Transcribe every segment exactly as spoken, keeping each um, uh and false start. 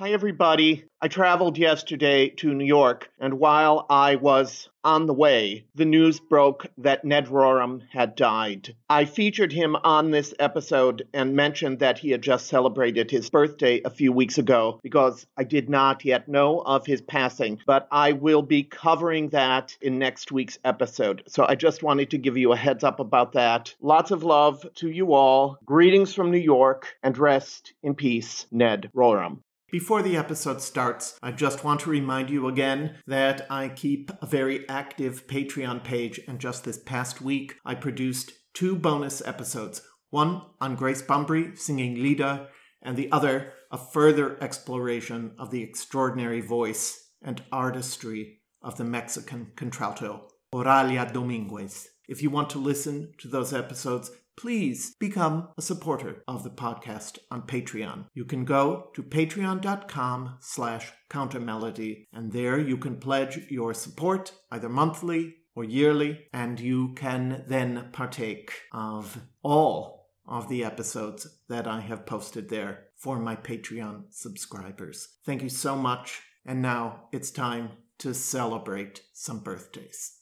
Hi, everybody. I traveled yesterday to New York, and while I was on the way, the news broke that Ned Rorem had died. I featured him on this episode and mentioned that he had just celebrated his birthday a few weeks ago because I did not yet know of his passing, but I will be covering that in next week's episode. So I just wanted to give you a heads up about that. Lots of love to you all. Greetings from New York, and rest in peace, Ned Rorem. Before the episode starts, I just want to remind you again that I keep a very active Patreon page, and just this past week, I produced two bonus episodes, one on Grace Bumbry singing Leda, and the other, a further exploration of the extraordinary voice and artistry of the Mexican contralto, Oralia Dominguez. If you want to listen to those episodes, please become a supporter of the podcast on Patreon. You can go to patreon.com slash countermelody, and there you can pledge your support either monthly or yearly, and you can then partake of all of the episodes that I have posted there for my Patreon subscribers. Thank you so much, and now it's time to celebrate some birthdays.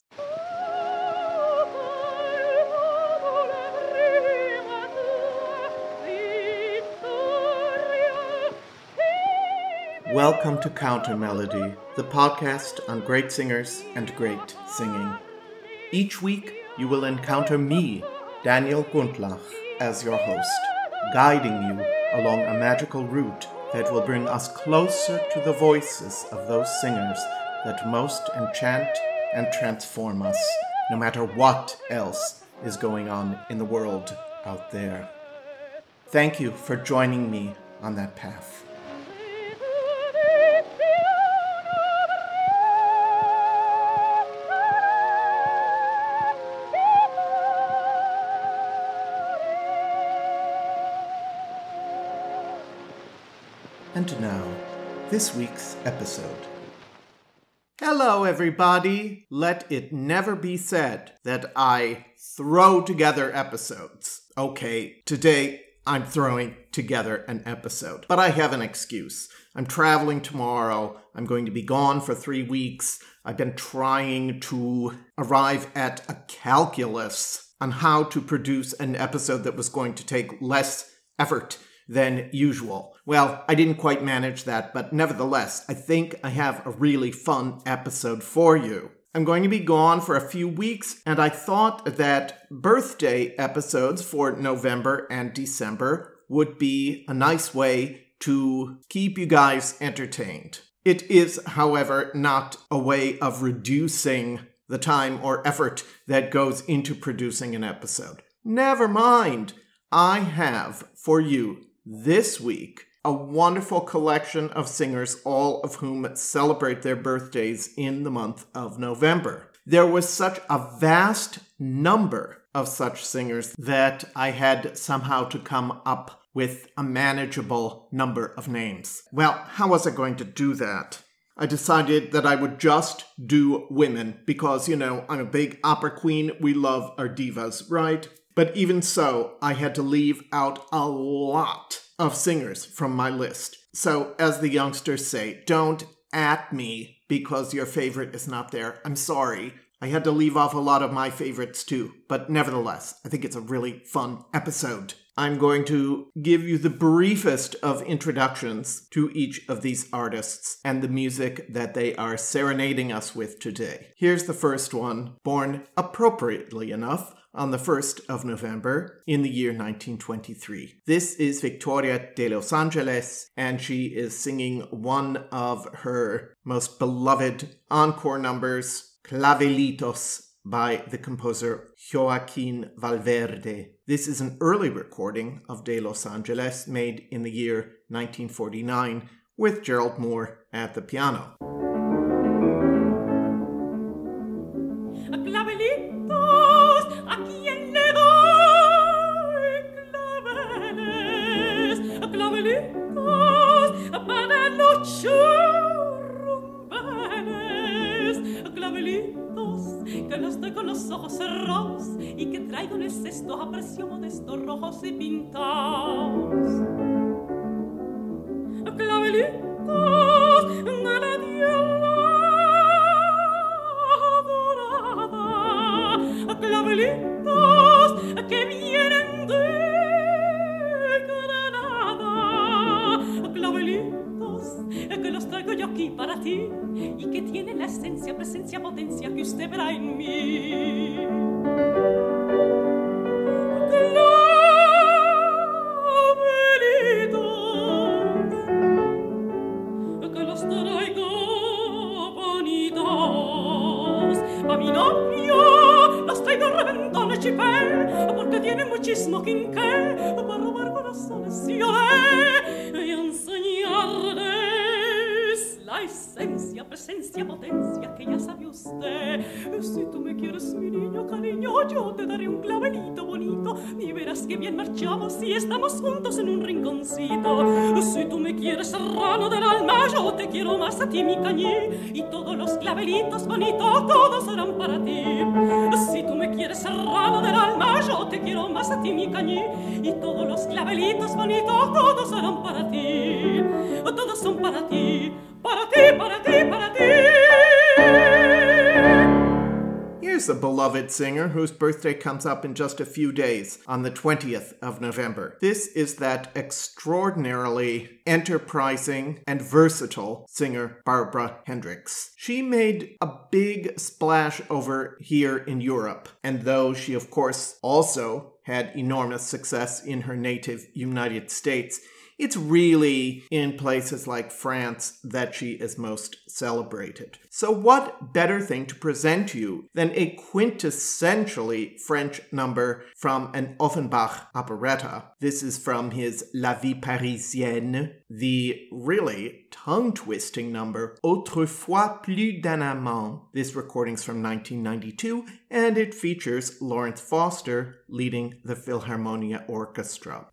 Welcome to Counter Melody, the podcast on great singers and great singing. Each week, you will encounter me, Daniel Gundlach, as your host, guiding you along a magical route that will bring us closer to the voices of those singers that most enchant and transform us, no matter what else is going on in the world out there. Thank you for joining me on that path. And now, this week's episode. Hello, everybody. Let it never be said that I throw together episodes. Okay, today I'm throwing together an episode, but I have an excuse. I'm traveling tomorrow. I'm going to be gone for three weeks. I've been trying to arrive at a calculus on how to produce an episode that was going to take less effort than usual. Well, I didn't quite manage that, but nevertheless, I think I have a really fun episode for you. I'm going to be gone for a few weeks, and I thought that birthday episodes for November and December would be a nice way to keep you guys entertained. It is, however, not a way of reducing the time or effort that goes into producing an episode. Never mind. I have for you this week a wonderful collection of singers, all of whom celebrate their birthdays in the month of November. There was such a vast number of such singers that I had somehow to come up with a manageable number of names. Well, how was I going to do that? I decided that I would just do women because, you know, I'm a big opera queen. We love our divas, right? But even so, I had to leave out a lot of singers from my list. So, as the youngsters say, don't at me because your favorite is not there. I'm sorry. I had to leave off a lot of my favorites too. But nevertheless, I think it's a really fun episode. I'm going to give you the briefest of introductions to each of these artists and the music that they are serenading us with today. Here's the first one, born appropriately enough on the first of November in the year nineteen twenty-three. This is Victoria de Los Angeles, and she is singing one of her most beloved encore numbers, Clavelitos, by the composer Joaquin Valverde. This is an early recording of de Los Angeles made in the year nineteen forty-nine with Gerald Moore at the piano. Clavelitos, A beloved singer whose birthday comes up in just a few days on the twentieth of November. This is that extraordinarily enterprising and versatile singer Barbara Hendricks. She made a big splash over here in Europe, and though she of course also had enormous success in her native United States, it's really in places like France that she is most celebrated. So what better thing to present to you than a quintessentially French number from an Offenbach operetta. This is from his La Vie Parisienne, the really tongue-twisting number Autrefois plus d'un amant. This recording's from nineteen ninety-two, and it features Lawrence Foster leading the Philharmonia Orchestra.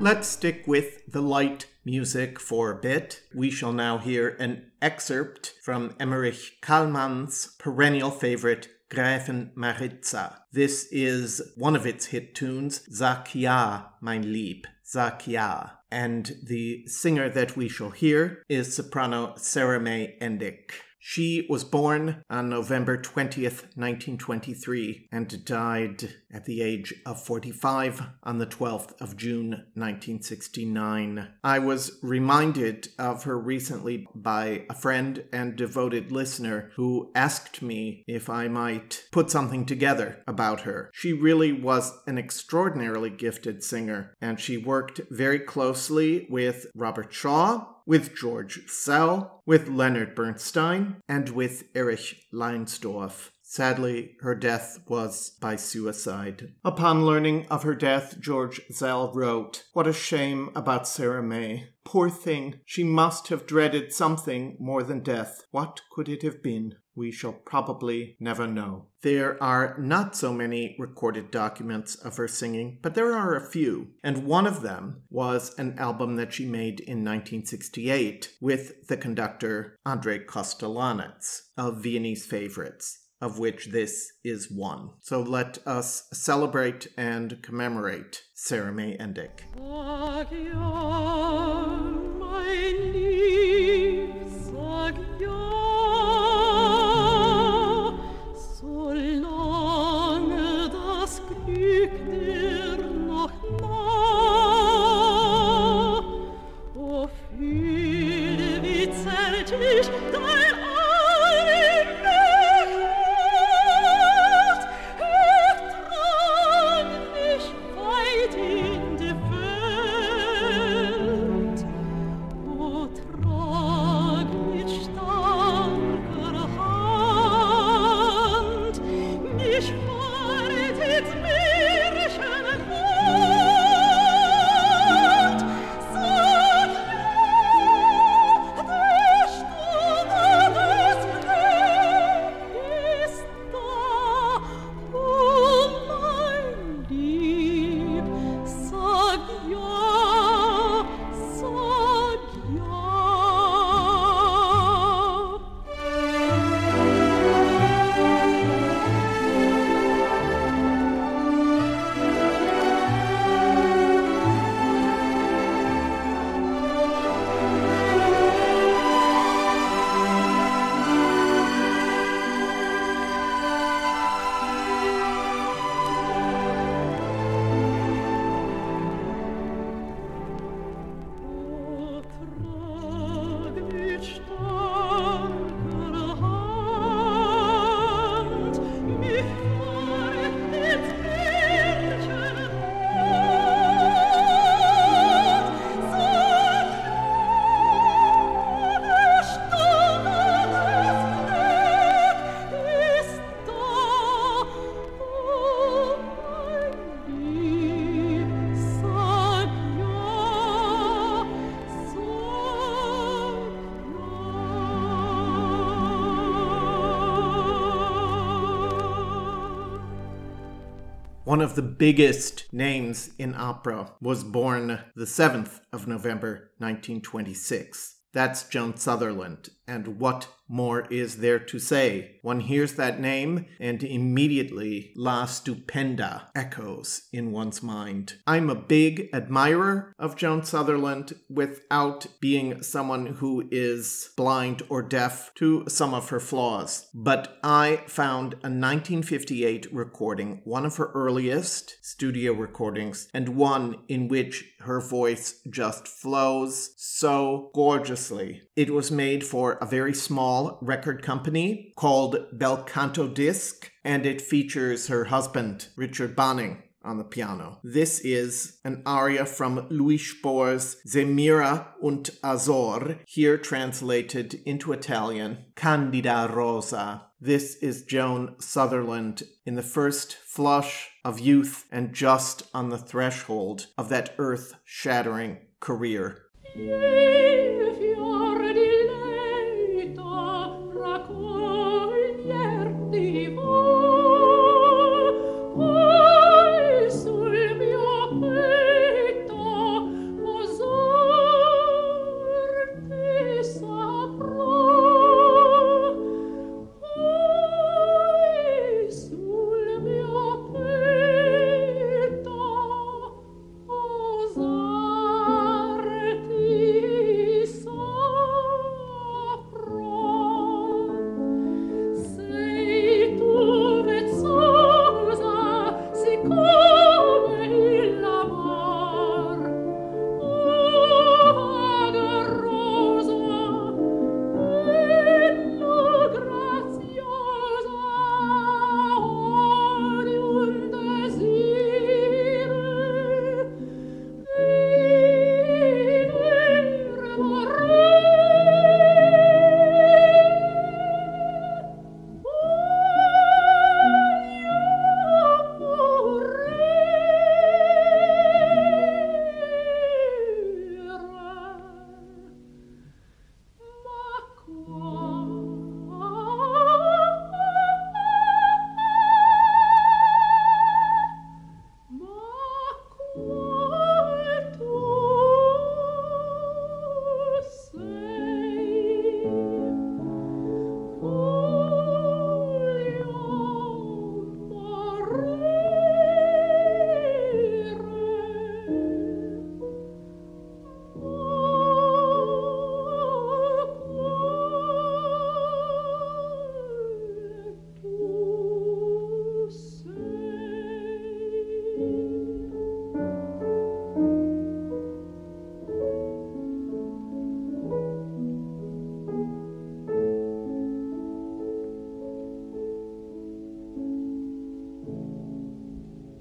Let's stick with the light music for a bit. We shall now hear an excerpt from Emmerich Kallmann's perennial favorite, Gräfin Maritza. This is one of its hit tunes, Sag ja, mein Lieb, sag ja. And the singer that we shall hear is soprano Sarah Mae Endich. She was born on November twentieth, nineteen twenty-three, and died at the age of forty-five on the twelfth of June, nineteen sixty-nine. I was reminded of her recently by a friend and devoted listener who asked me if I might put something together about her. She really was an extraordinarily gifted singer, and she worked very closely with Robert Shaw, with George Szell, with Leonard Bernstein, and with Erich Leinsdorf. Sadly, her death was by suicide. Upon learning of her death, George Szell wrote, "What a shame about Sarah Mae. Poor thing, she must have dreaded something more than death. What could it have been? We shall probably never know." There are not so many recorded documents of her singing, but there are a few, and one of them was an album that she made in nineteen sixty-eight with the conductor André Kostelanitz of Viennese Favorites, of which this is one. So let us celebrate and commemorate Sarah Mae Endich. One of the biggest names in opera was born the seventh of November, nineteen twenty-six. That's Joan Sutherland, and what more is there to say? One hears that name, and immediately La Stupenda echoes in one's mind. I'm a big admirer of Joan Sutherland without being someone who is blind or deaf to some of her flaws. But I found a nineteen fifty-eight recording, one of her earliest studio recordings, and one in which her voice just flows so gorgeously. It was made for a very small record company called Bel Canto Disc, and it features her husband, Richard Bonning, on the piano. This is an aria from Louis Spohr's Zemira und Azor, here translated into Italian, Candida Rosa. This is Joan Sutherland in the first flush of youth and just on the threshold of that earth-shattering career.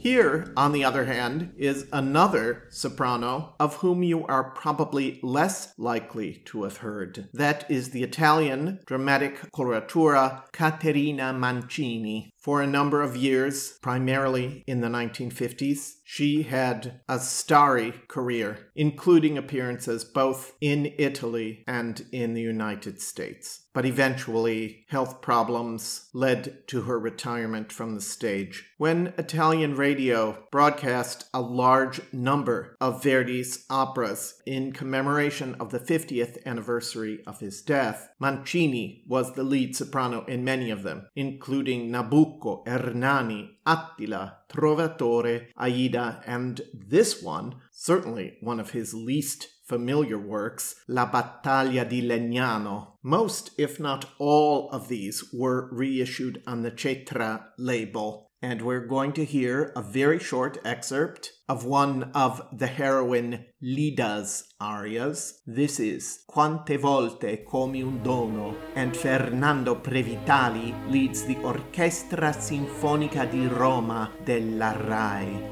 Here, on the other hand, is another soprano of whom you are probably less likely to have heard. That is the Italian dramatic coloratura Caterina Mancini. For a number of years, primarily in the nineteen fifties, she had a starry career, including appearances both in Italy and in the United States. But eventually, health problems led to her retirement from the stage. When Italian radio broadcast a large number of Verdi's operas in commemoration of the fiftieth anniversary of his death, Mancini was the lead soprano in many of them, including Nabucco, Hernani, Attila, Trovatore, Aida, and this one, certainly one of his least familiar works, La Battaglia di Legnano. Most, if not all, of these were reissued on the Cetra label. And we're going to hear a very short excerpt of one of the heroine Lida's arias. This is Quante volte come un dono, and Fernando Previtali leads the Orchestra Sinfonica di Roma della RAI.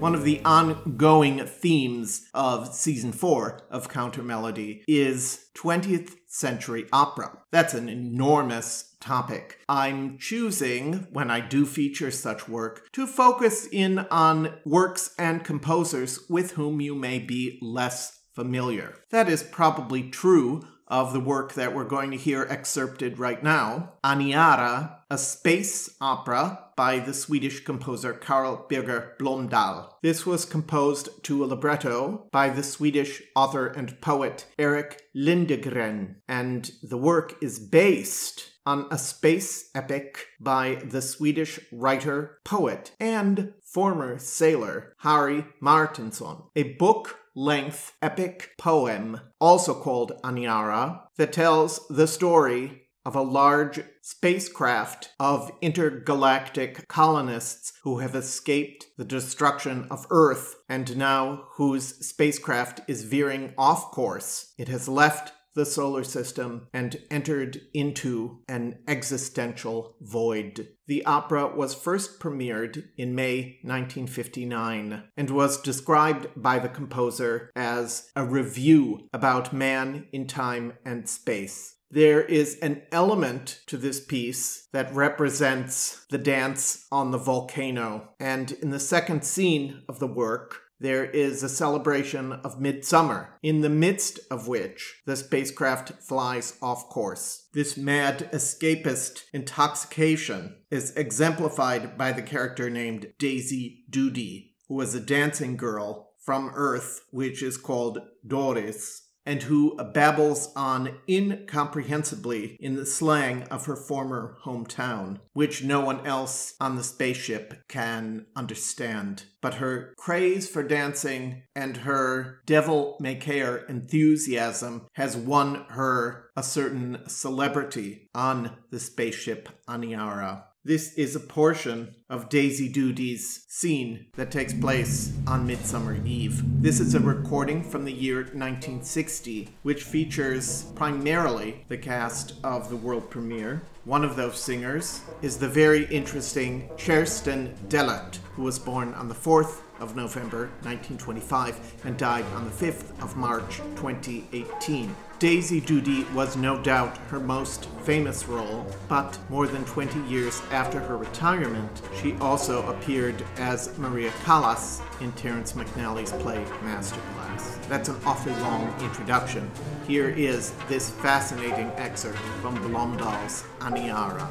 One of the ongoing themes of season four of Countermelody is twentieth century opera. That's an enormous topic. I'm choosing, when I do feature such work, to focus in on works and composers with whom you may be less familiar. That is probably true of the work that we're going to hear excerpted right now, Aniara, a space opera by the Swedish composer Karl-Birger Blomdahl. This was composed to a libretto by the Swedish author and poet Erik Lindegren, and the work is based on a space epic by the Swedish writer, poet, and former sailor Harry Martinson, a book length epic poem, also called Aniara, that tells the story of a large spacecraft of intergalactic colonists who have escaped the destruction of Earth and now whose spacecraft is veering off course. It has left the solar system and entered into an existential void. The opera was first premiered in May nineteen fifty-nine and was described by the composer as a review about man in time and space. There is an element to this piece that represents the dance on the volcano, and in the second scene of the work, there is a celebration of midsummer, in the midst of which the spacecraft flies off course. This mad escapist intoxication is exemplified by the character named Daisy Doody, who was a dancing girl from Earth, which is called Doris, and who babbles on incomprehensibly in the slang of her former hometown, which no one else on the spaceship can understand. But her craze for dancing and her devil-may-care enthusiasm has won her a certain celebrity on the spaceship Aniara. This is a portion of Daisy Doody's scene that takes place on Midsummer Eve. This is a recording from the year nineteen sixty, which features primarily the cast of the world premiere. One of those singers is the very interesting Kerstin Dellert, who was born on the fourth of November nineteen twenty-five and died on the fifth of March twenty eighteen. Daisy Doody was no doubt her most famous role, but more than twenty years after her retirement, she also appeared as Maria Callas in Terence McNally's play Masterclass. That's an awfully long introduction. Here is this fascinating excerpt from Blomdahl's Aniara.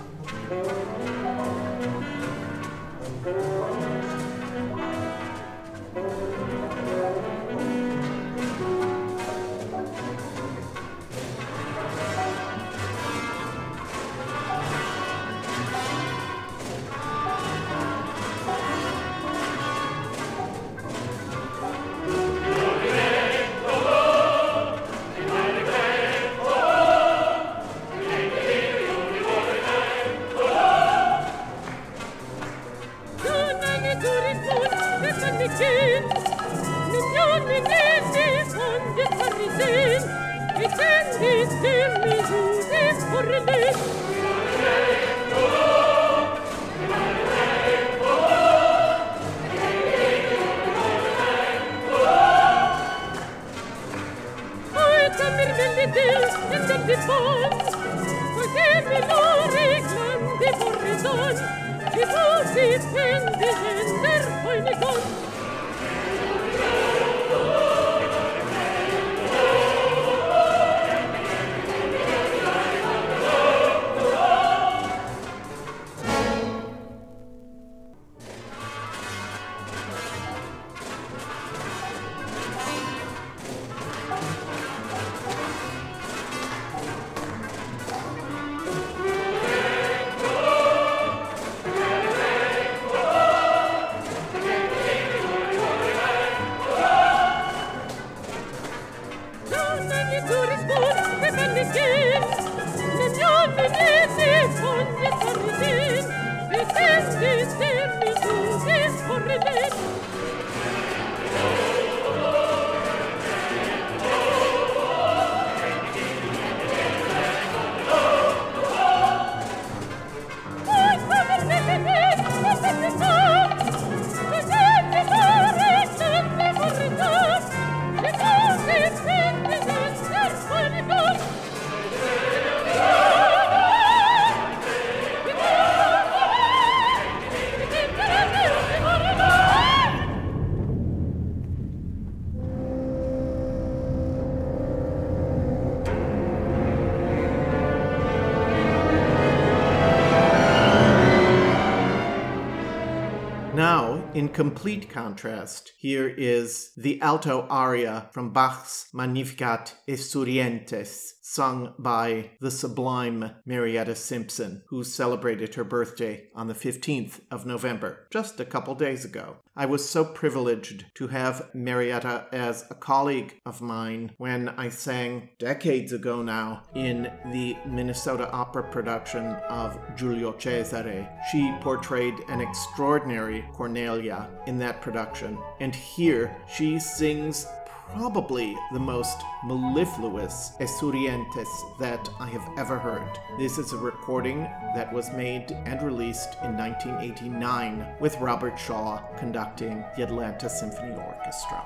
In complete contrast, here is the alto aria from Bach's Magnificat Eurientes, sung by the sublime Marietta Simpson, who celebrated her birthday on the fifteenth of November, just a couple days ago. I was so privileged to have Marietta as a colleague of mine when I sang decades ago now in the Minnesota opera production of Giulio Cesare. She portrayed an extraordinary Cornelia in that production, and here she sings probably the most mellifluous Esurientes that I have ever heard. This is a recording that was made and released in nineteen eighty-nine with Robert Shaw conducting the Atlanta Symphony Orchestra.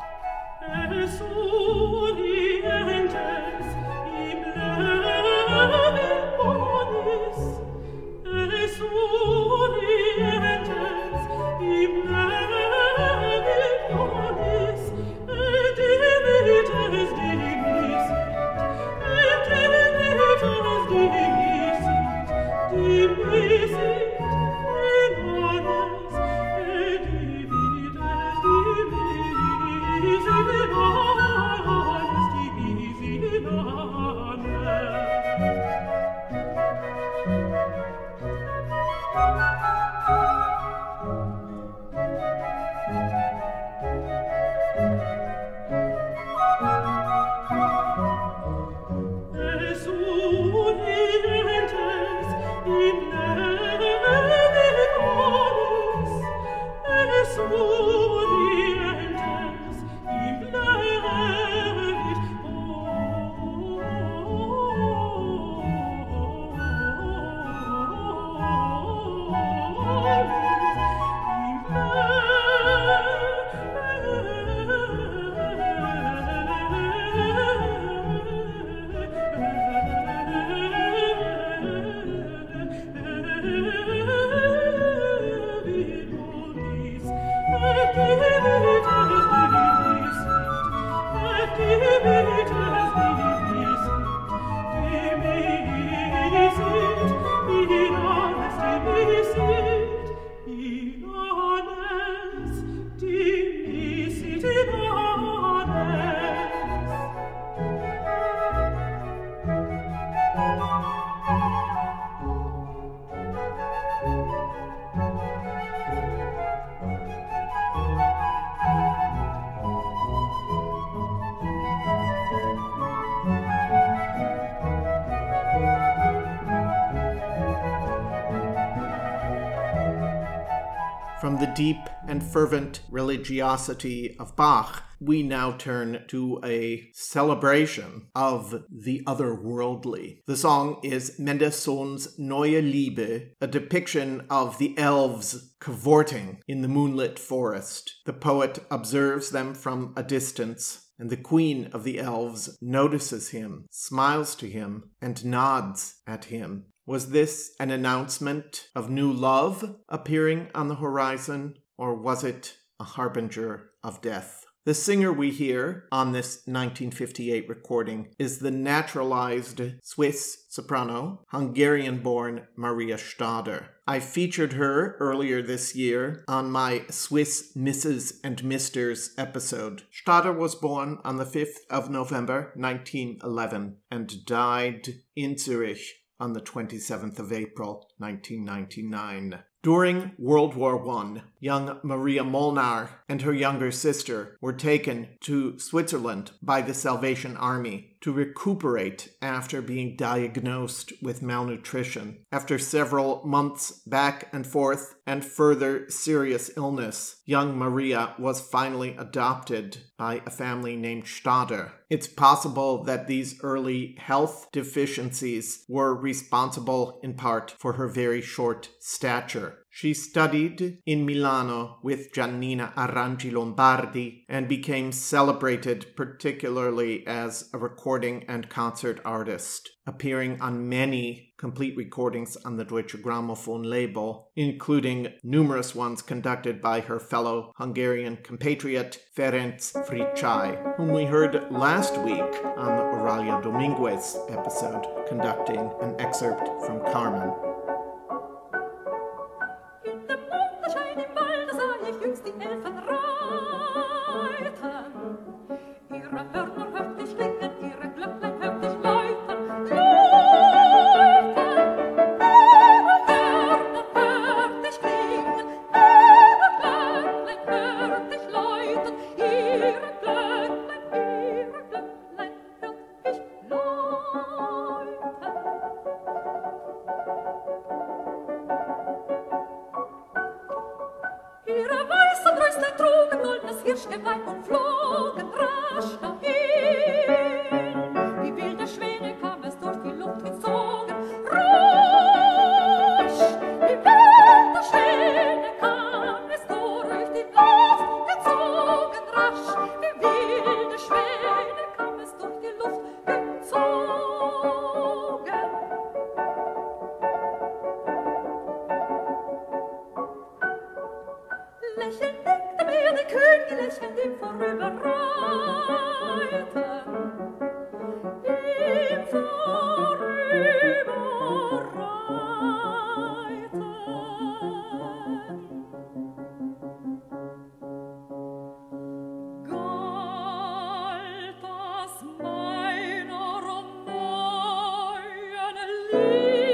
From the deep and fervent religiosity of Bach, we now turn to a celebration of the otherworldly. The song is Mendelssohn's Neue Liebe, a depiction of the elves cavorting in the moonlit forest. The poet observes them from a distance, and the queen of the elves notices him, smiles to him, and nods at him. Was this an announcement of new love appearing on the horizon, or was it a harbinger of death? The singer we hear on this nineteen fifty-eight recording is the naturalized Swiss soprano, Hungarian-born Maria Stader. I featured her earlier this year on my Swiss Misses and Misters episode. Stader was born on the fifth of November nineteen eleven and died in Zurich on the twenty-seventh of April, nineteen ninety-nine. During World War One, young Maria Molnar and her younger sister were taken to Switzerland by the Salvation Army to recuperate after being diagnosed with malnutrition. After several months back and forth and further serious illness, young Maria was finally adopted by a family named Stader. It's possible that these early health deficiencies were responsible in part for her very short stature. She studied in Milano with Giannina Arangi-Lombardi and became celebrated particularly as a recording and concert artist, appearing on many complete recordings on the Deutsche Grammophon label, including numerous ones conducted by her fellow Hungarian compatriot Ferenc Fricsay, whom we heard last week on the Oralia Dominguez episode, conducting an excerpt from Carmen. alles hirschte Weib und flogen rasch dahin. Die wilde Schwere kam es durch die Luft gezogen, rasch. Die wilde Schwere kam es durch die Luft gezogen, rasch. Die wilde Schwere kam es durch die Luft gezogen. Lächelnd nickte mir die Königin, lächelnd im Vorüberreiten, im Vorüberreiten. Galt das meiner neuen Liebe,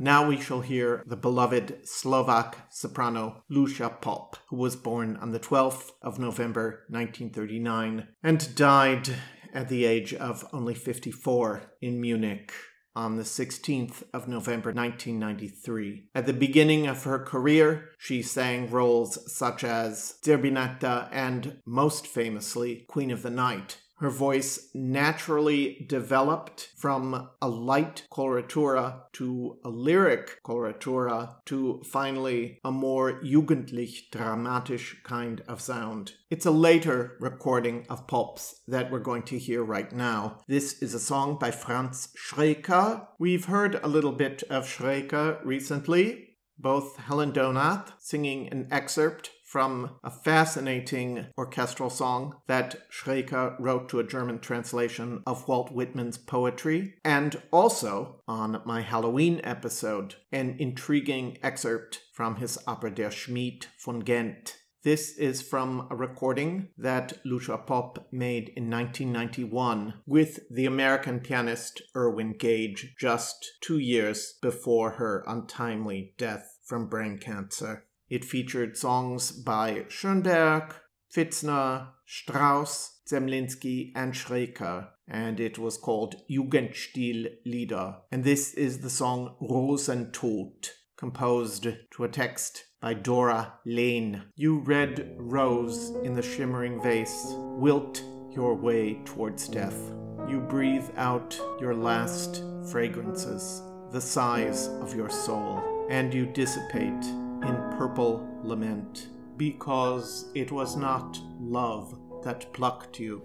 Now we shall hear the beloved Slovak soprano Lucia Popp, who was born on the twelfth of November nineteen thirty-nine and died at the age of only fifty-four in Munich on the sixteenth of November nineteen ninety-three. At the beginning of her career, she sang roles such as Zerbinetta and, most famously, Queen of the Night. Her voice naturally developed from a light coloratura to a lyric coloratura to finally a more jugendlich dramatisch kind of sound. It's a later recording of Popp's that we're going to hear right now. This is a song by Franz Schreker. We've heard a little bit of Schreker recently. Both Helen Donath singing an excerpt from a fascinating orchestral song that Schreker wrote to a German translation of Walt Whitman's poetry, and also, on my Halloween episode, an intriguing excerpt from his opera Der Schmied von Gent. This is from a recording that Lucia Popp made in nineteen ninety-one with the American pianist Irwin Gage, just two years before her untimely death from brain cancer. It featured songs by Schoenberg, Pfitzner, Strauss, Zemlinsky, and Schreker, and it was called Jugendstillieder. And this is the song Rosentod, composed to a text by Dora Lehn. You red rose in the shimmering vase, wilt your way towards death. You breathe out your last fragrances, the sighs of your soul, and you dissipate in purple lament, because it was not love that plucked you.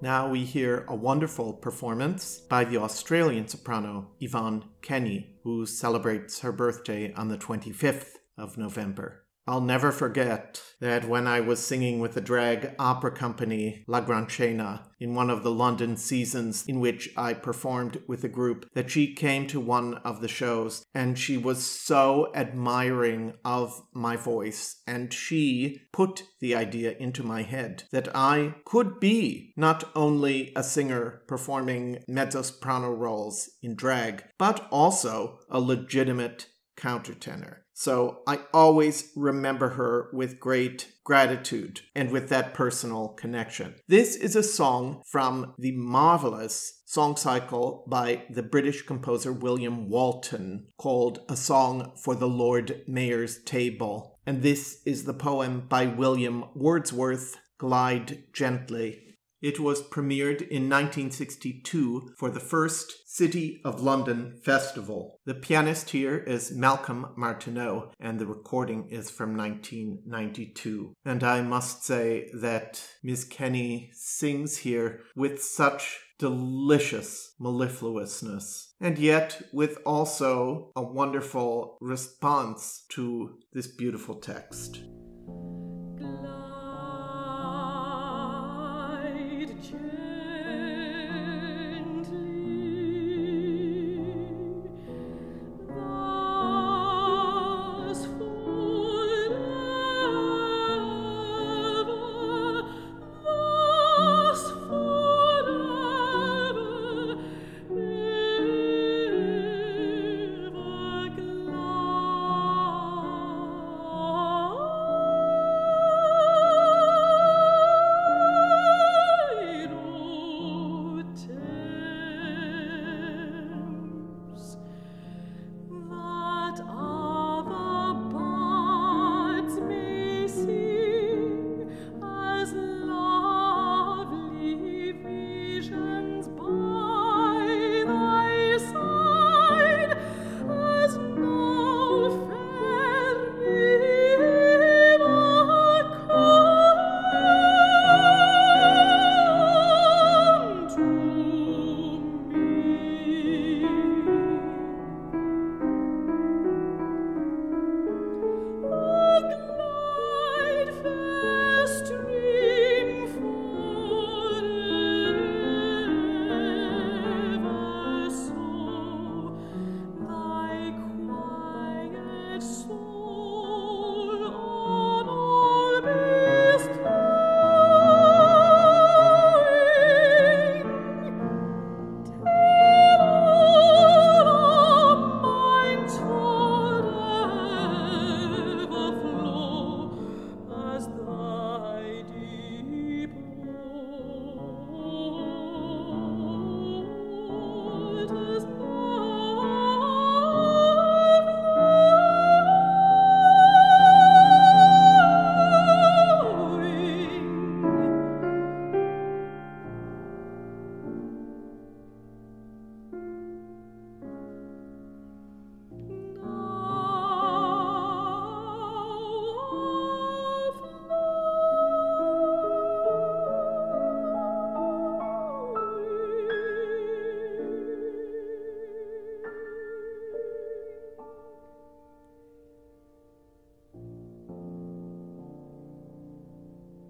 Now we hear a wonderful performance by the Australian soprano Yvonne Kenny, who celebrates her birthday on the twenty-fifth of November. I'll never forget that when I was singing with the drag opera company La Grancena in one of the London seasons in which I performed with the group, that she came to one of the shows and she was so admiring of my voice, and she put the idea into my head that I could be not only a singer performing mezzo-soprano roles in drag, but also a legitimate countertenor. So I always remember her with great gratitude and with that personal connection. This is a song from the marvelous song cycle by the British composer William Walton called A Song for the Lord Mayor's Table. And this is the poem by William Wordsworth, Glide Gently. It was premiered in nineteen sixty-two for the first City of London Festival. The pianist here is Malcolm Martineau, and the recording is from nineteen ninety-two. And I must say that Miss Kenny sings here with such delicious mellifluousness, and yet with also a wonderful response to this beautiful text.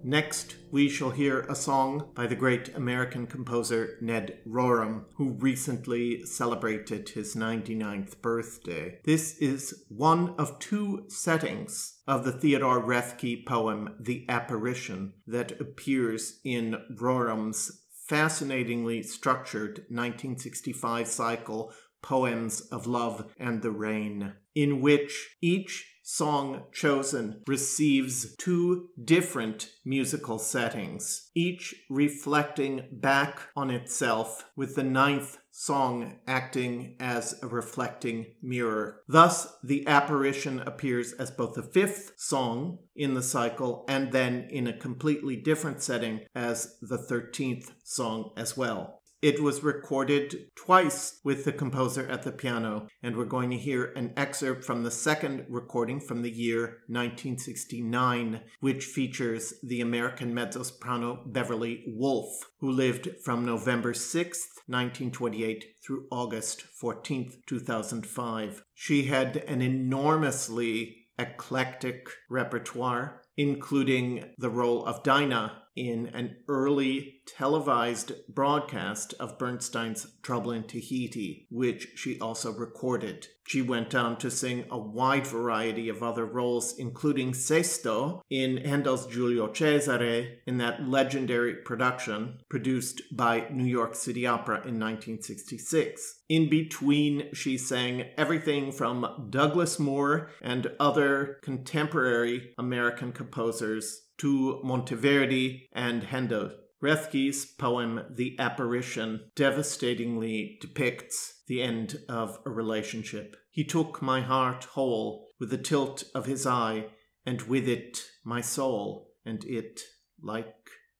Next, we shall hear a song by the great American composer Ned Rorem, who recently celebrated his ninety-ninth birthday. This is one of two settings of the Theodore Rathke poem, The Apparition, that appears in Rorem's fascinatingly structured nineteen sixty-five cycle, Poems of Love and the Rain, in which each song chosen receives two different musical settings, each reflecting back on itself, with the ninth song acting as a reflecting mirror. Thus, the apparition appears as both the fifth song in the cycle and then in a completely different setting as the thirteenth song as well. It was recorded twice with the composer at the piano, and we're going to hear an excerpt from the second recording from the year nineteen sixty-nine, which features the American mezzo-soprano Beverly Wolfe, who lived from November sixth, nineteen twenty-eight through August fourteenth, two thousand five. She had an enormously eclectic repertoire, including the role of Dinah in an early televised broadcast of Bernstein's Trouble in Tahiti, which she also recorded. She went on to sing a wide variety of other roles, including Sesto in Handel's Giulio Cesare in that legendary production produced by New York City Opera in nineteen sixty-six. In between, she sang everything from Douglas Moore and other contemporary American composers to Monteverdi and Handel. Rethke's poem, The Apparition, devastatingly depicts the end of a relationship. He took my heart whole with the tilt of his eye, and with it my soul, and it like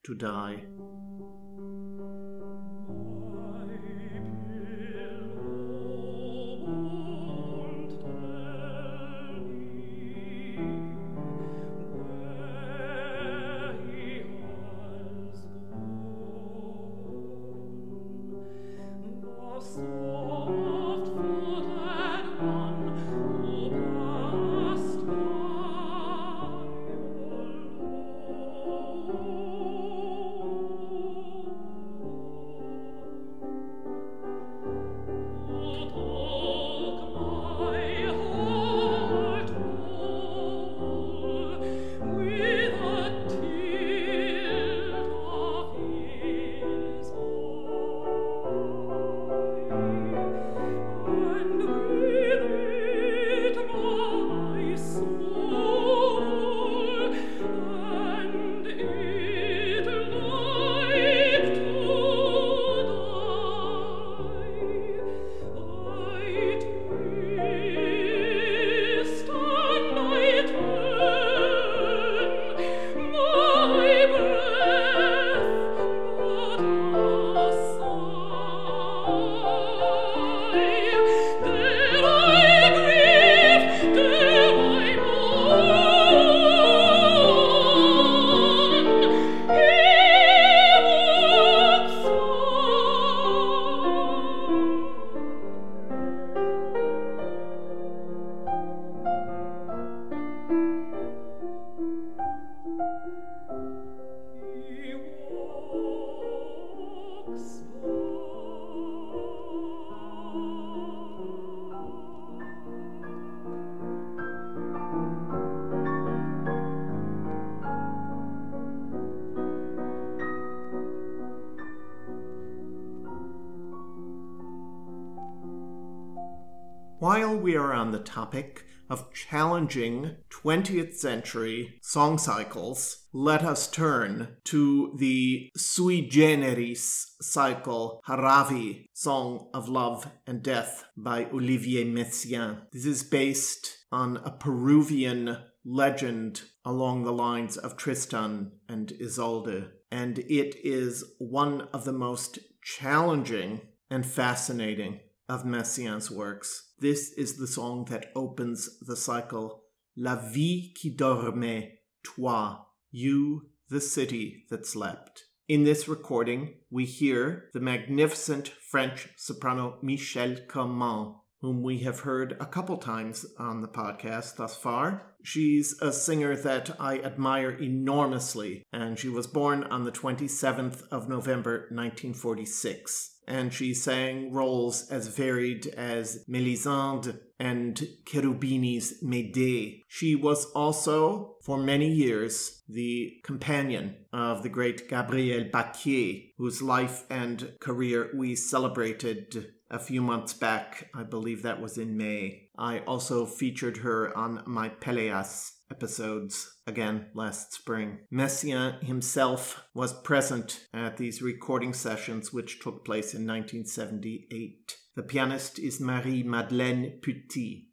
to die. While we are on the topic of challenging twentieth century song cycles, let us turn to the sui generis cycle Haravi, Song of Love and Death by Olivier Messiaen. This is based on a Peruvian legend along the lines of Tristan and Isolde, and it is one of the most challenging and fascinating of Messiaen's works. This is the song that opens the cycle, La vie qui dormait, toi, you, the city that slept. In this recording, we hear the magnificent French soprano Michel Coman, whom we have heard a couple times on the podcast thus far. She's a singer that I admire enormously, and she was born on the twenty-seventh of November, nineteen forty-six. And she sang roles as varied as Melisande and Cherubini's Medée. She was also, for many years, the companion of the great Gabriel Bacquier, whose life and career we celebrated a few months back. I believe that was in May. I also featured her on my Peleas episodes again last spring. Messiaen himself was present at these recording sessions, which took place in nineteen seventy-eight. The pianist is Marie-Madeleine Petit.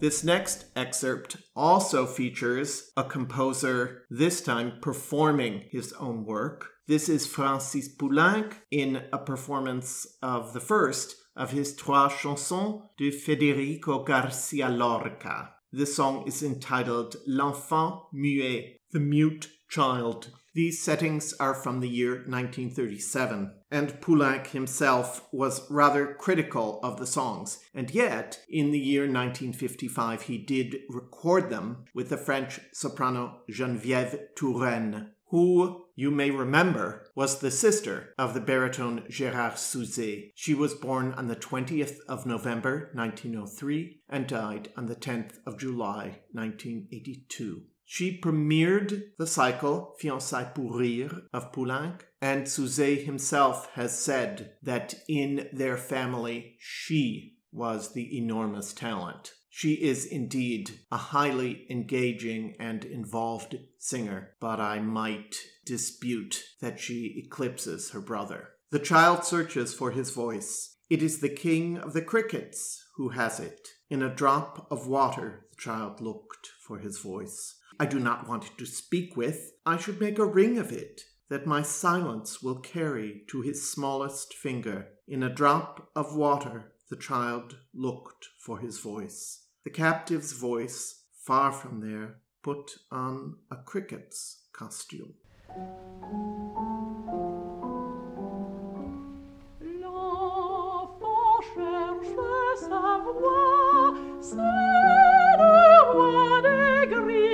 This next excerpt also features a composer, this time performing his own work. This is Francis Poulenc in a performance of the first of his Trois Chansons de Federico Garcia Lorca. This song is entitled L'Enfant Muet, The Mute Child. These settings are from the year nineteen thirty-seven, and Poulenc himself was rather critical of the songs, and yet, in the year nineteen fifty-five, he did record them with the French soprano Geneviève Touraine, who, you may remember, was the sister of the baritone Gérard Souzet. She was born on the twentieth of November, nineteen oh three, and died on the tenth of July, nineteen eighty-two. She premiered the cycle Fiançailles pour rire of Poulenc, and Souzet himself has said that in their family she was the enormous talent. She is indeed a highly engaging and involved singer, but I might dispute that she eclipses her brother. The child searches for his voice. It is the king of the crickets who has it. In a drop of water the child looked for his voice. I do not want it to speak with. I should make a ring of it, that my silence will carry to his smallest finger. In a drop of water, the child looked for his voice. The captive's voice, far from there, put on a cricket's costume. L'enfant cherche sa voix, c'est le roi des gris.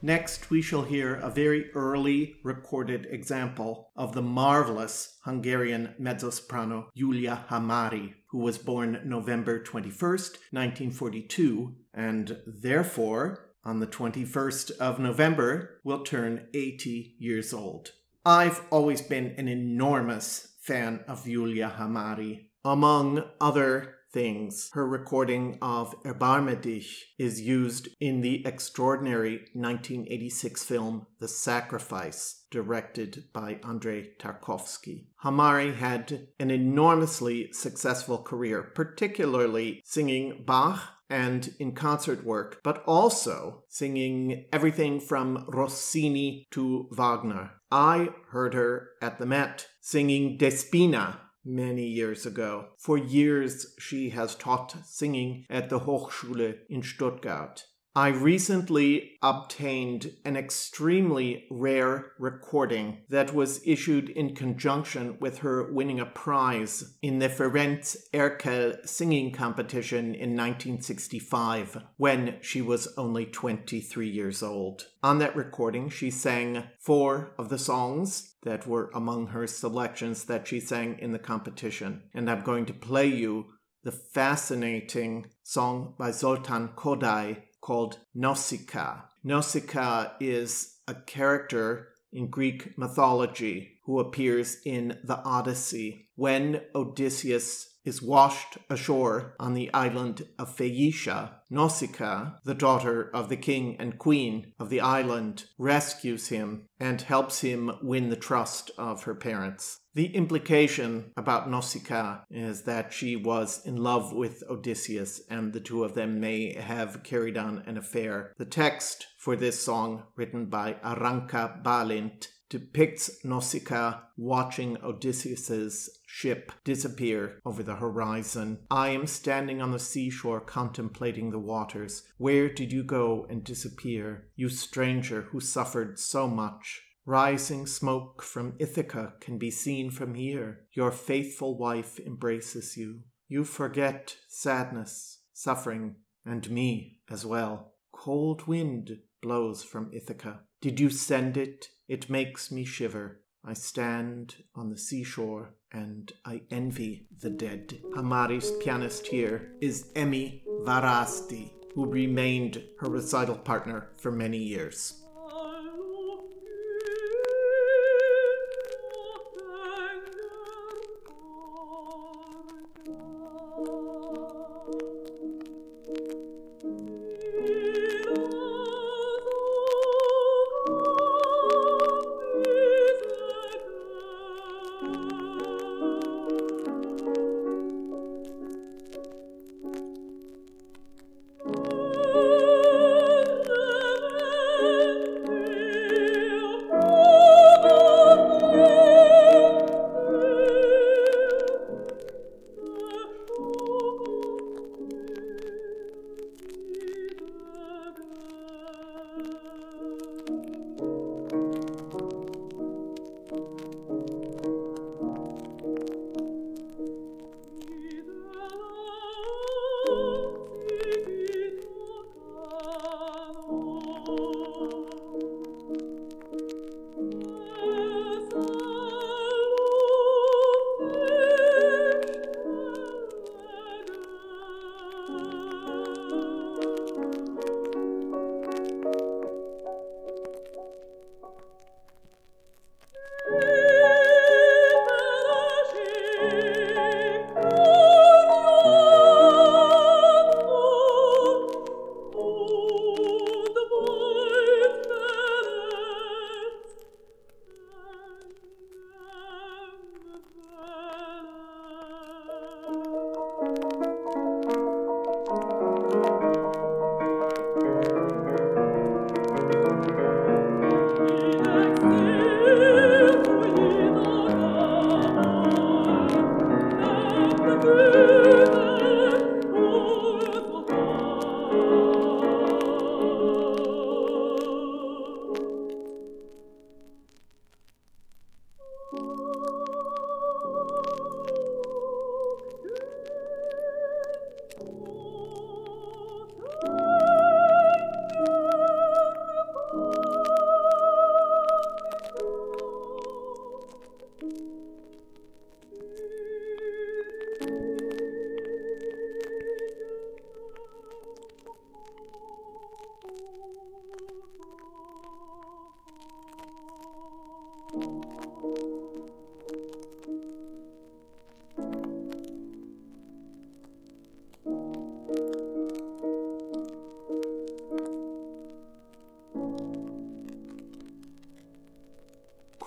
Next, we shall hear a very early recorded example of the marvelous Hungarian mezzo-soprano Júlia Hamari, who was born November twenty-first, nineteen forty-two, and therefore, on the twenty-first of November, will turn eighty years old. I've always been an enormous fan of Júlia Hamari. Among other things, her recording of Erbarme dich is used in the extraordinary nineteen eighty-six film The Sacrifice, directed by Andrei Tarkovsky. Hamari had an enormously successful career, particularly singing Bach and in concert work, but also singing everything from Rossini to Wagner. I heard her at the Met singing Despina many years ago. For years, she has taught singing at the Hochschule in Stuttgart. I recently obtained an extremely rare recording that was issued in conjunction with her winning a prize in the Ferenc Erkel singing competition in nineteen sixty-five, when she was only twenty-three years old. On that recording, she sang four of the songs that were among her selections that she sang in the competition, and I'm going to play you the fascinating song by Zoltán Kodály called Nausicaa. Nausicaa is a character in Greek mythology who appears in the Odyssey when Odysseus is washed ashore on the island of Phaeacia. Nausicaa, the daughter of the king and queen of the island, rescues him and helps him win the trust of her parents. The implication about Nausicaa is that she was in love with Odysseus, and the two of them may have carried on an affair. The text for this song, written by Aranka Balint, depicts Nausicaa watching Odysseus's ship disappear over the horizon. I am standing on the seashore contemplating the waters. Where did you go and disappear, you stranger who suffered so much? Rising smoke from Ithaca can be seen from here. Your faithful wife embraces you. You forget sadness, suffering, and me as well. Cold wind blows from Ithaca. Did you send it? It makes me shiver. I stand on the seashore and I envy the dead. Hamari's pianist here is Emi Varasti, who remained her recital partner for many years.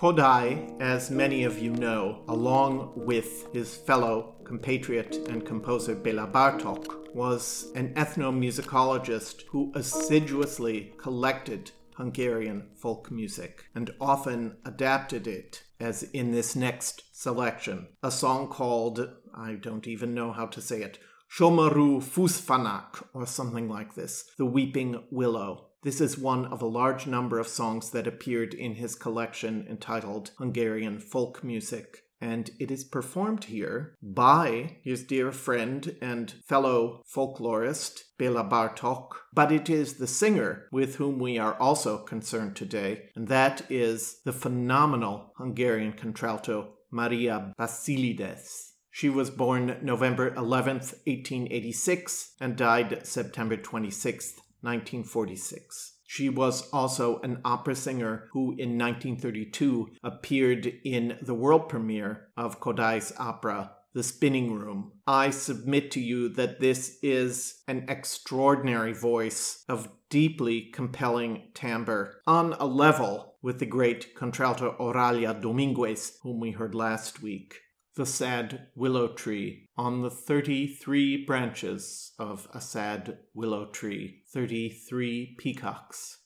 Kodai, as many of you know, along with his fellow compatriot and composer Béla Bartók, was an ethnomusicologist who assiduously collected Hungarian folk music and often adapted it, as in this next selection, a song called, I don't even know how to say it, Somoru Fusfanak, or something like this, The Weeping Willow. This is one of a large number of songs that appeared in his collection entitled Hungarian Folk Music, and it is performed here by his dear friend and fellow folklorist, Béla Bartók, but it is the singer with whom we are also concerned today, and that is the phenomenal Hungarian contralto Maria Basilides. She was born November eleventh, eighteen eighty-six, and died September twenty-sixth, nineteen forty-six. She was also an opera singer who in nineteen thirty-two appeared in the world premiere of Kodai's opera, The Spinning Room. I submit to you that this is an extraordinary voice of deeply compelling timbre, on a level with the great contralto Oralia Dominguez, whom we heard last week. The sad willow tree. On the thirty-three branches of a sad willow tree, thirty-three peacocks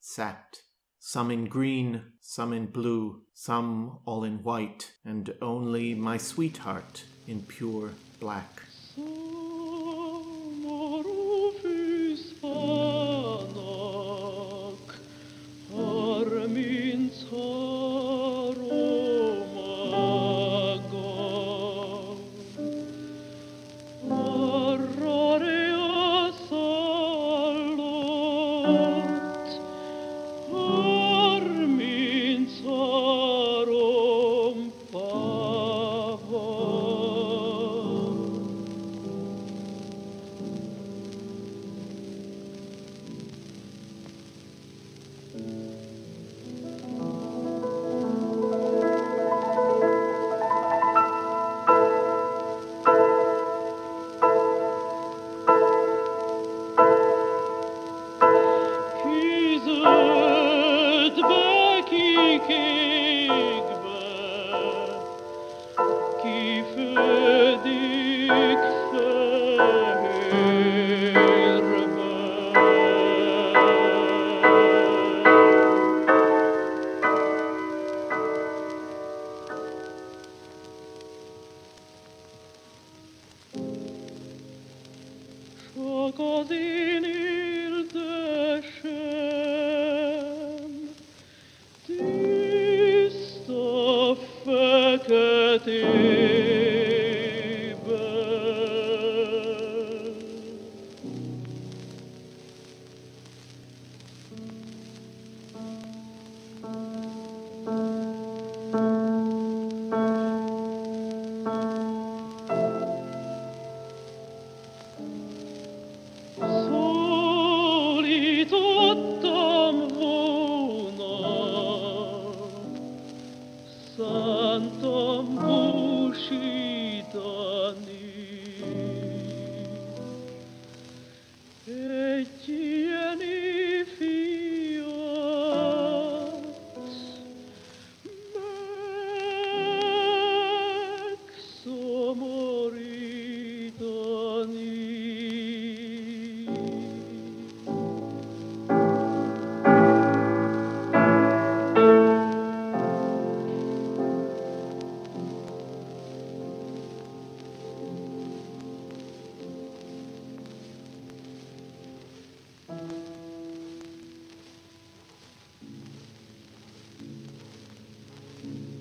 sat some in green, some in blue, some all in white, and only my sweetheart in pure black.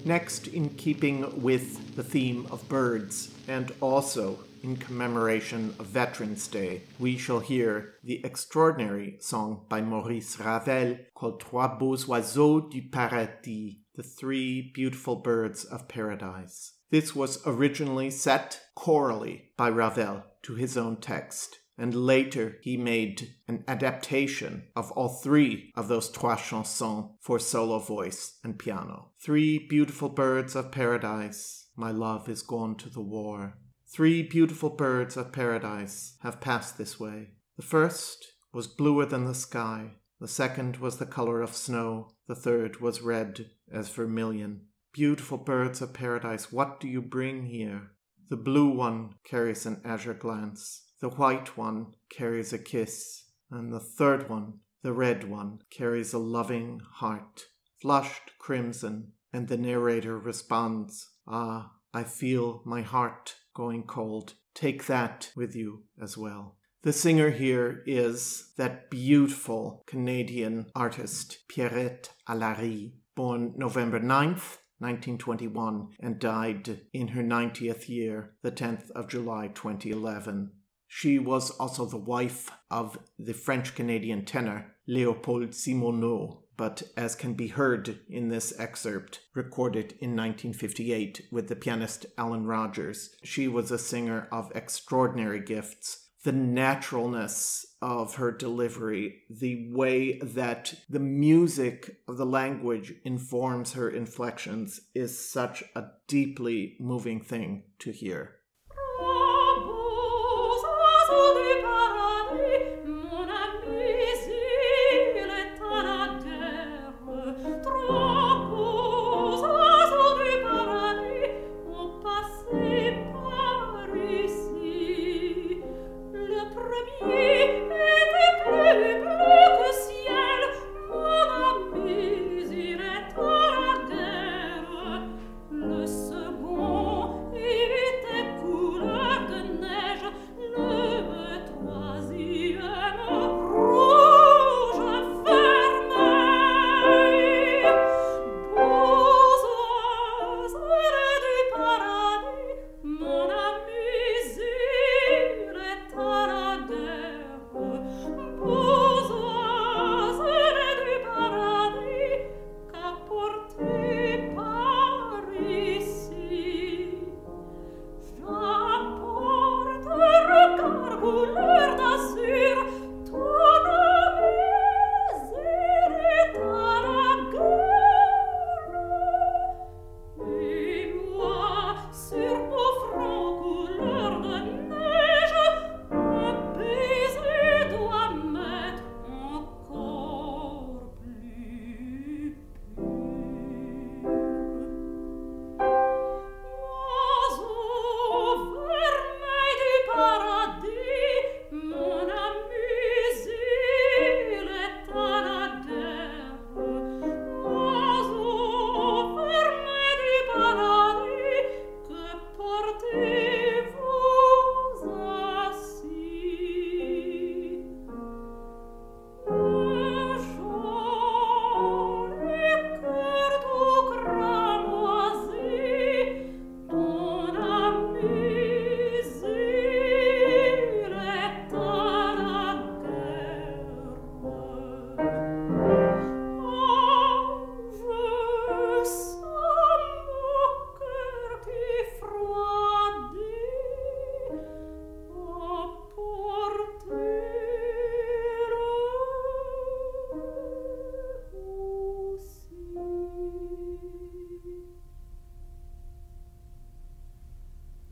Next, in keeping with the theme of birds, and also in commemoration of Veterans Day, we shall hear the extraordinary song by Maurice Ravel called Trois Beaux Oiseaux du Paradis, The Three Beautiful Birds of Paradise. This was originally set chorally by Ravel to his own text, and later he made an adaptation of all three of those trois chansons for solo voice and piano. Three beautiful birds of paradise, my love is gone to the war. Three beautiful birds of paradise have passed this way. The first was bluer than the sky, the second was the color of snow, the third was red as vermilion. Beautiful birds of paradise, what do you bring here? The blue one carries an azure glance. The white one carries a kiss, and the third one, the red one, carries a loving heart, flushed crimson, and the narrator responds, Ah, I feel my heart going cold. Take that with you as well. The singer here is that beautiful Canadian artist, Pierrette Allary, born November ninth, nineteen twenty-one, and died in her ninetieth year, the tenth of July, twenty eleven. She was also the wife of the French-Canadian tenor Léopold Simoneau, but as can be heard in this excerpt, recorded in nineteen fifty-eight with the pianist Alan Rogers, she was a singer of extraordinary gifts. The naturalness of her delivery, the way that the music of the language informs her inflections is such a deeply moving thing to hear. Thank you.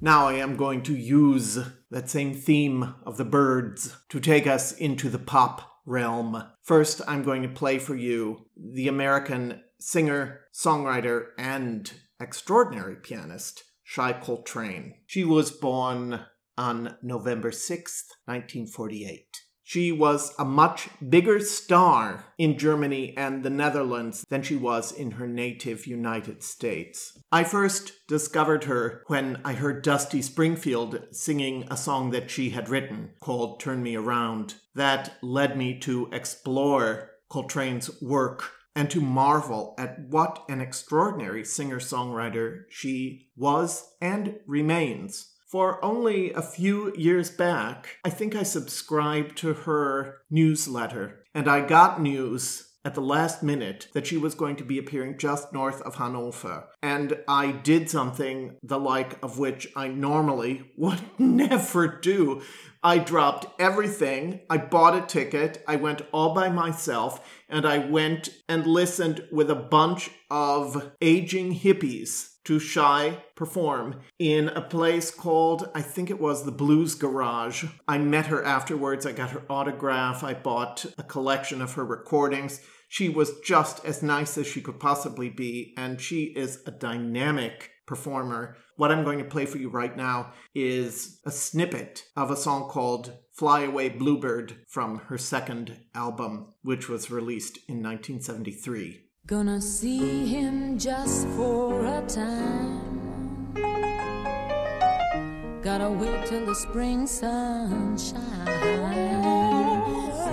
Now I am going to use that same theme of the birds to take us into the pop realm. First, I'm going to play for you the American singer, songwriter, and extraordinary pianist, Shai Coltrane. She was born on November sixth, nineteen forty-eight. She was a much bigger star in Germany and the Netherlands than she was in her native United States. I first discovered her when I heard Dusty Springfield singing a song that she had written called Turn Me Around. That led me to explore Coltrane's work and to marvel at what an extraordinary singer-songwriter she was and remains. For only a few years back, I think I subscribed to her newsletter, and I got news at the last minute that she was going to be appearing just north of Hanover. And I did something the like of which I normally would never do. I dropped everything, I bought a ticket, I went all by myself, and I went and listened with a bunch of aging hippies to Shai perform in a place called, I think it was the Blues Garage. I met her afterwards. I got her autograph. I bought a collection of her recordings. She was just as nice as she could possibly be, and she is a dynamic performer. What I'm going to play for you right now is a snippet of a song called Fly Away Bluebird from her second album, which was released in nineteen seventy-three. Gonna see him just for a time. Gotta wait till the spring sunshine.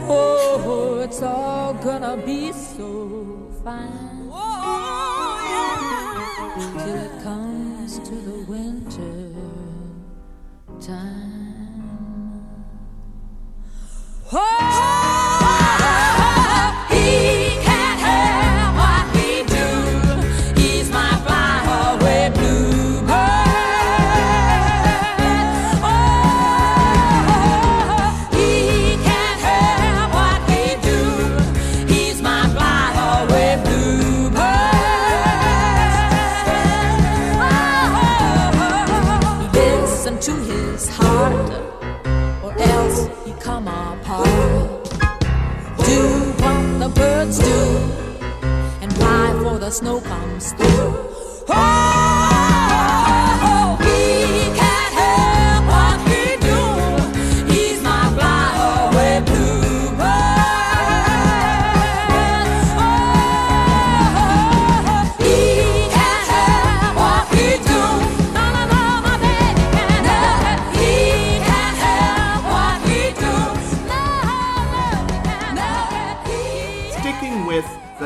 Oh, it's all gonna be so fine. Oh, yeah. Till it comes to the winter time. Oh! The snow comes through. Oh!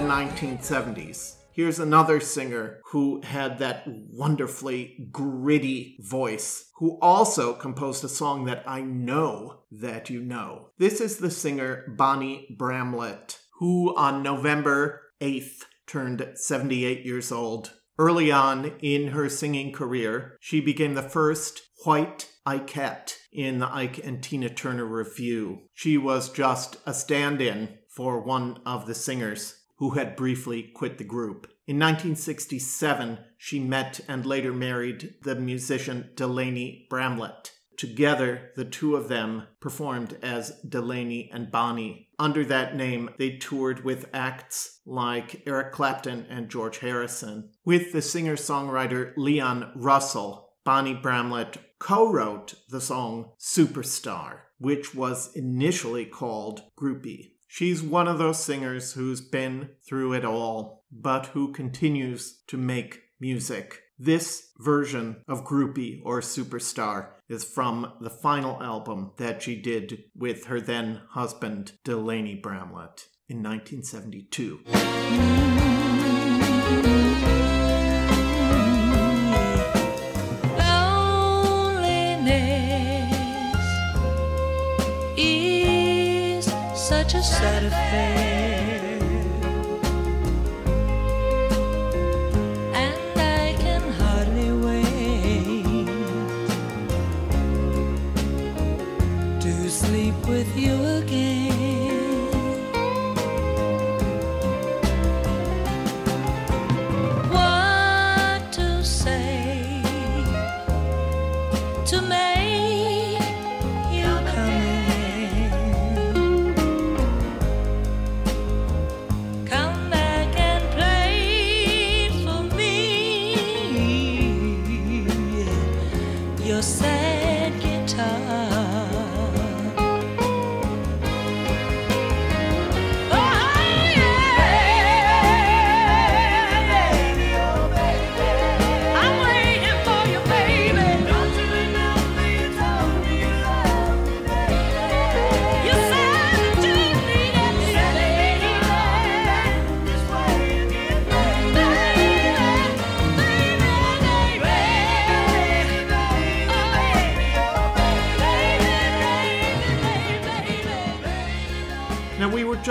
nineteen seventies. Here's another singer who had that wonderfully gritty voice, who also composed a song that I know that you know. This is the singer Bonnie Bramlett, who on November eighth turned seventy-eight years old. Early on in her singing career, she became the first white Ikette in the Ike and Tina Turner Revue. She was just a stand-in for one of the singers who had briefly quit the group. In nineteen sixty-seven, she met and later married the musician Delaney Bramlett. Together, the two of them performed as Delaney and Bonnie. Under that name, they toured with acts like Eric Clapton and George Harrison. With the singer-songwriter Leon Russell, Bonnie Bramlett co-wrote the song Superstar, which was initially called Groupie. She's one of those singers who's been through it all, but who continues to make music. This version of Groupie or Superstar is from the final album that she did with her then husband, Delaney Bramlett, in nineteen seventy-two. Such a sad affair, and I can hardly wait to sleep with you again. What to say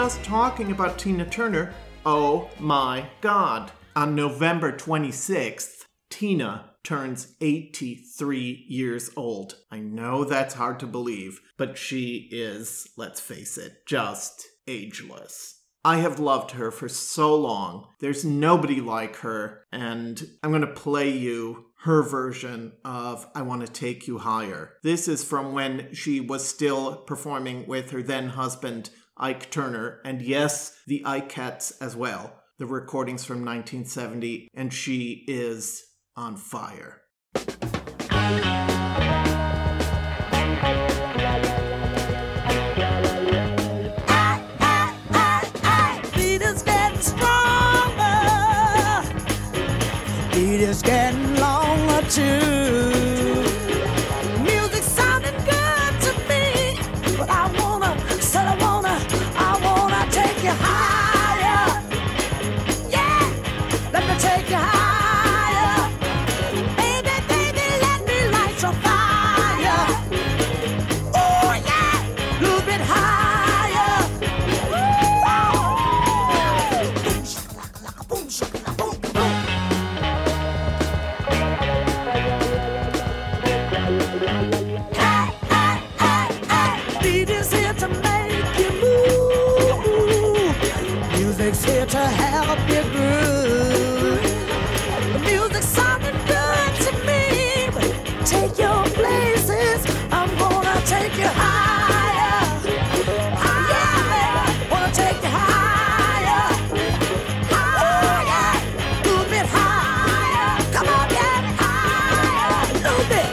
just talking about Tina Turner. Oh my God. On November twenty-sixth, Tina turns eighty-three years old. I know that's hard to believe, but she is, let's face it, just ageless. I have loved her for so long. There's nobody like her, and I'm going to play you her version of I Want to Take You Higher. This is from when she was still performing with her then-husband, Ike Turner, and yes, the Ikeettes as well. The recording's from nineteen seventy, and she is on fire. It's getting longer too. Music sounded good to me, but I wanna, said I wanna, I wanna take you higher. Yeah, let me take you higher. Baby, baby, let me light your fire. Oh yeah, a little bit higher. Woo! Boom shakalaka, boom shakalaka, boom. To help you groove. The music sounded good to me. But take your places. I'm gonna take you higher. Higher. Yeah. Wanna take you higher. Higher. A little bit higher. Come on, baby. Higher. A little bit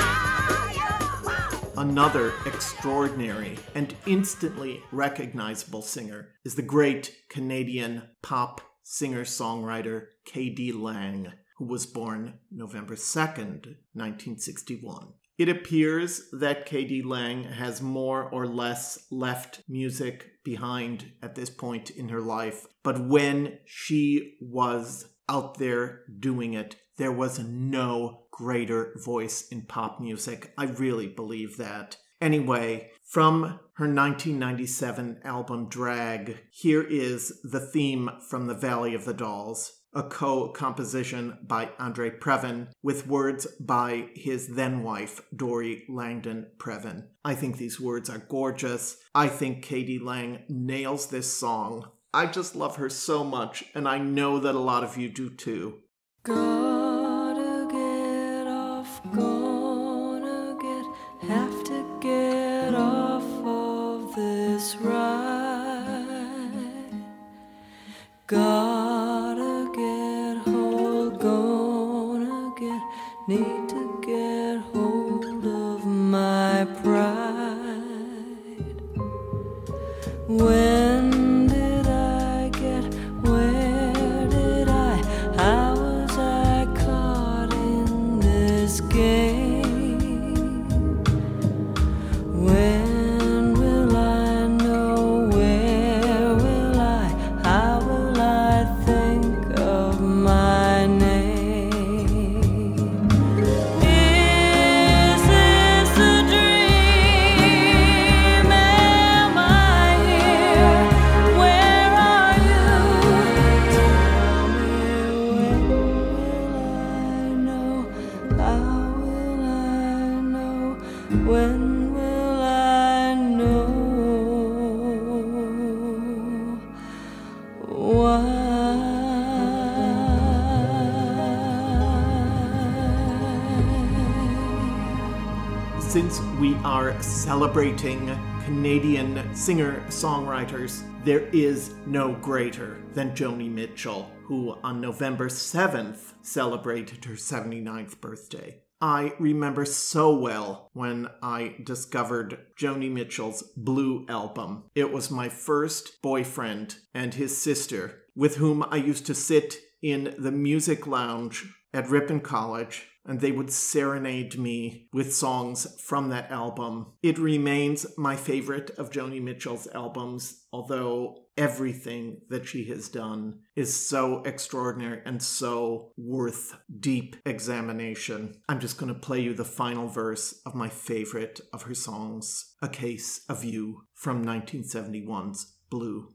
higher. Higher. Higher. Another extraordinary and instantly recognizable singer is the great Canadian pop singer-songwriter K D Lang, who was born November second, nineteen sixty-one. It appears that K D Lang has more or less left music behind at this point in her life, but when she was out there doing it, there was no greater voice in pop music. I really believe that. Anyway, from her nineteen ninety-seven album Drag, here is the theme from The Valley of the Dolls, a co-composition by André Previn with words by his then-wife, Dorie Langdon Previn. I think these words are gorgeous. I think K D Lang nails this song. I just love her so much, and I know that a lot of you do too. Gotta get off, gonna get half. Get off of this ride. Gotta get hold, gonna get, need to get hold of my pride. When are celebrating Canadian singer-songwriters, there is no greater than Joni Mitchell, who on November seventh celebrated her seventy-ninth birthday. I remember so well when I discovered Joni Mitchell's Blue album. It was my first boyfriend and his sister, with whom I used to sit in the music lounge at Ripon College, and they would serenade me with songs from that album. It remains my favorite of Joni Mitchell's albums, although everything that she has done is so extraordinary and so worth deep examination. I'm just going to play you the final verse of my favorite of her songs, A Case of You, from nineteen seventy-one's Blue.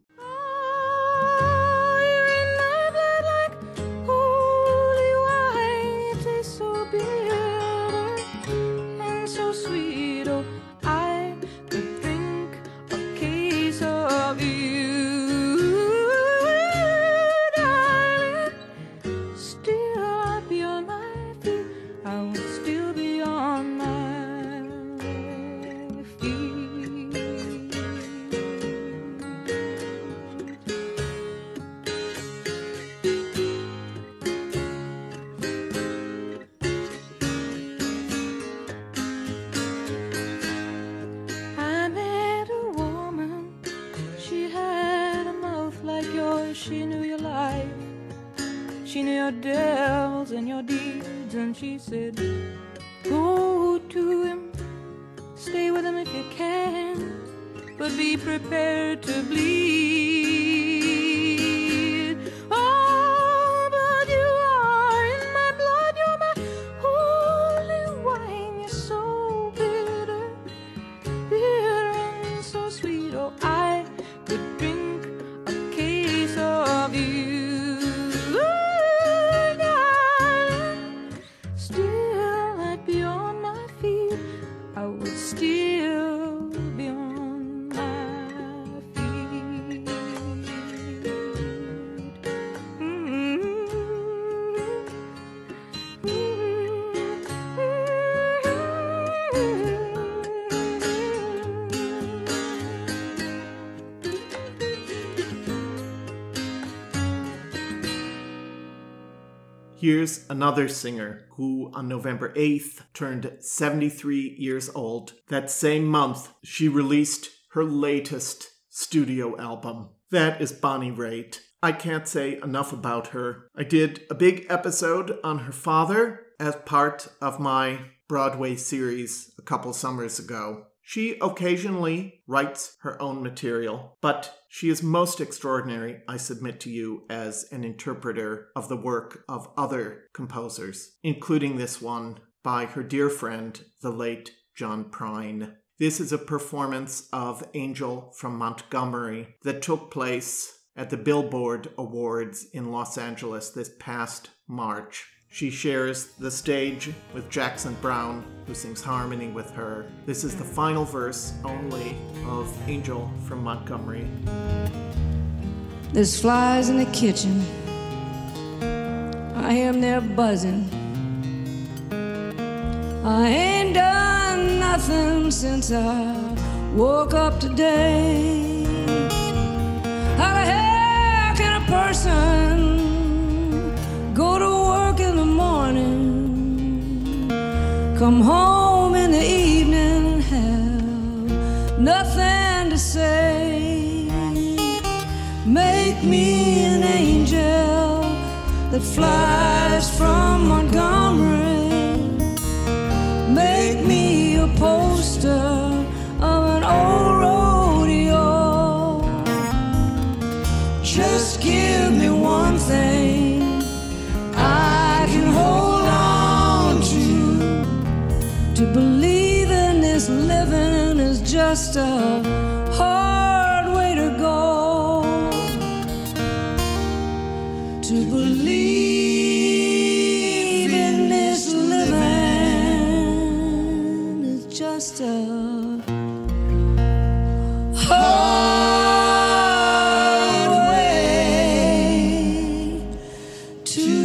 Here's another singer who, on November eighth, turned seventy-three years old. That same month, she released her latest studio album. That is Bonnie Raitt. I can't say enough about her. I did a big episode on her father as part of my Broadway series a couple summers ago. She occasionally writes her own material, but she is most extraordinary, I submit to you, as an interpreter of the work of other composers, including this one by her dear friend, the late John Prine. This is a performance of Angel from Montgomery that took place at the Billboard Awards in Los Angeles this past March. She shares the stage with Jackson Browne, who sings harmony with her. This is the final verse only of Angel from Montgomery. There's flies in the kitchen. I am there buzzing. I ain't done nothing since I woke up today. How the hell can a person go to in the morning, come home in the evening, have nothing to say? Make me an angel that flies from Montgomery. Make me a poster of an old rodeo. Just give me one thing to believe in. This living is just a hard way to go. To believe in this living is just a hard way to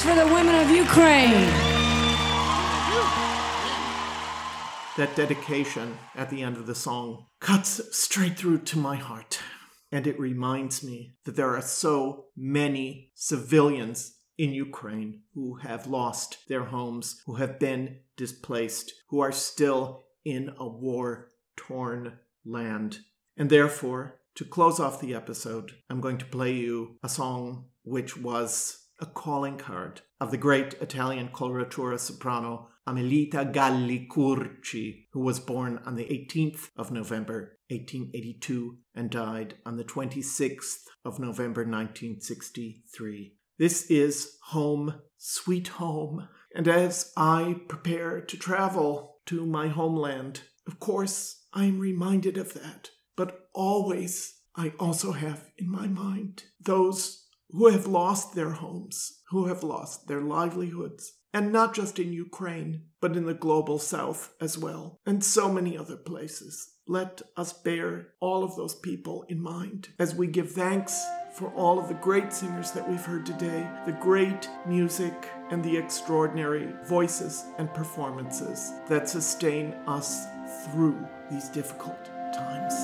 for the women of Ukraine. That dedication at the end of the song cuts straight through to my heart. And it reminds me that there are so many civilians in Ukraine who have lost their homes, who have been displaced, who are still in a war-torn land. And therefore, to close off the episode, I'm going to play you a song which was a calling card of the great Italian coloratura soprano Amelita Galli Curci, who was born on the eighteenth of November, eighteen eighty-two, and died on the twenty-sixth of November, nineteen sixty-three. This is Home, Sweet Home. And as I prepare to travel to my homeland, of course, I am reminded of that. But always, I also have in my mind those who have lost their homes, who have lost their livelihoods, and not just in Ukraine, but in the global south as well, and so many other places. Let us bear all of those people in mind as we give thanks for all of the great singers that we've heard today, the great music and the extraordinary voices and performances that sustain us through these difficult times.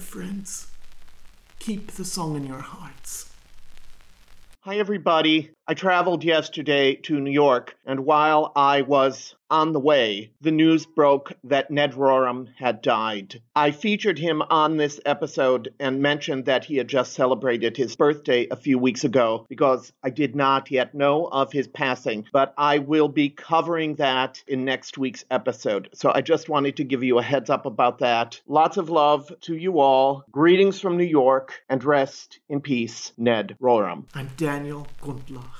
Friends, keep the song in your hearts. Hi, everybody. I traveled yesterday to New York, and while I was on the way, the news broke that Ned Rorem had died. I featured him on this episode and mentioned that he had just celebrated his birthday a few weeks ago because I did not yet know of his passing, but I will be covering that in next week's episode. So I just wanted to give you a heads up about that. Lots of love to you all. Greetings from New York, and rest in peace, Ned Rorem. I'm Daniel Gundlach.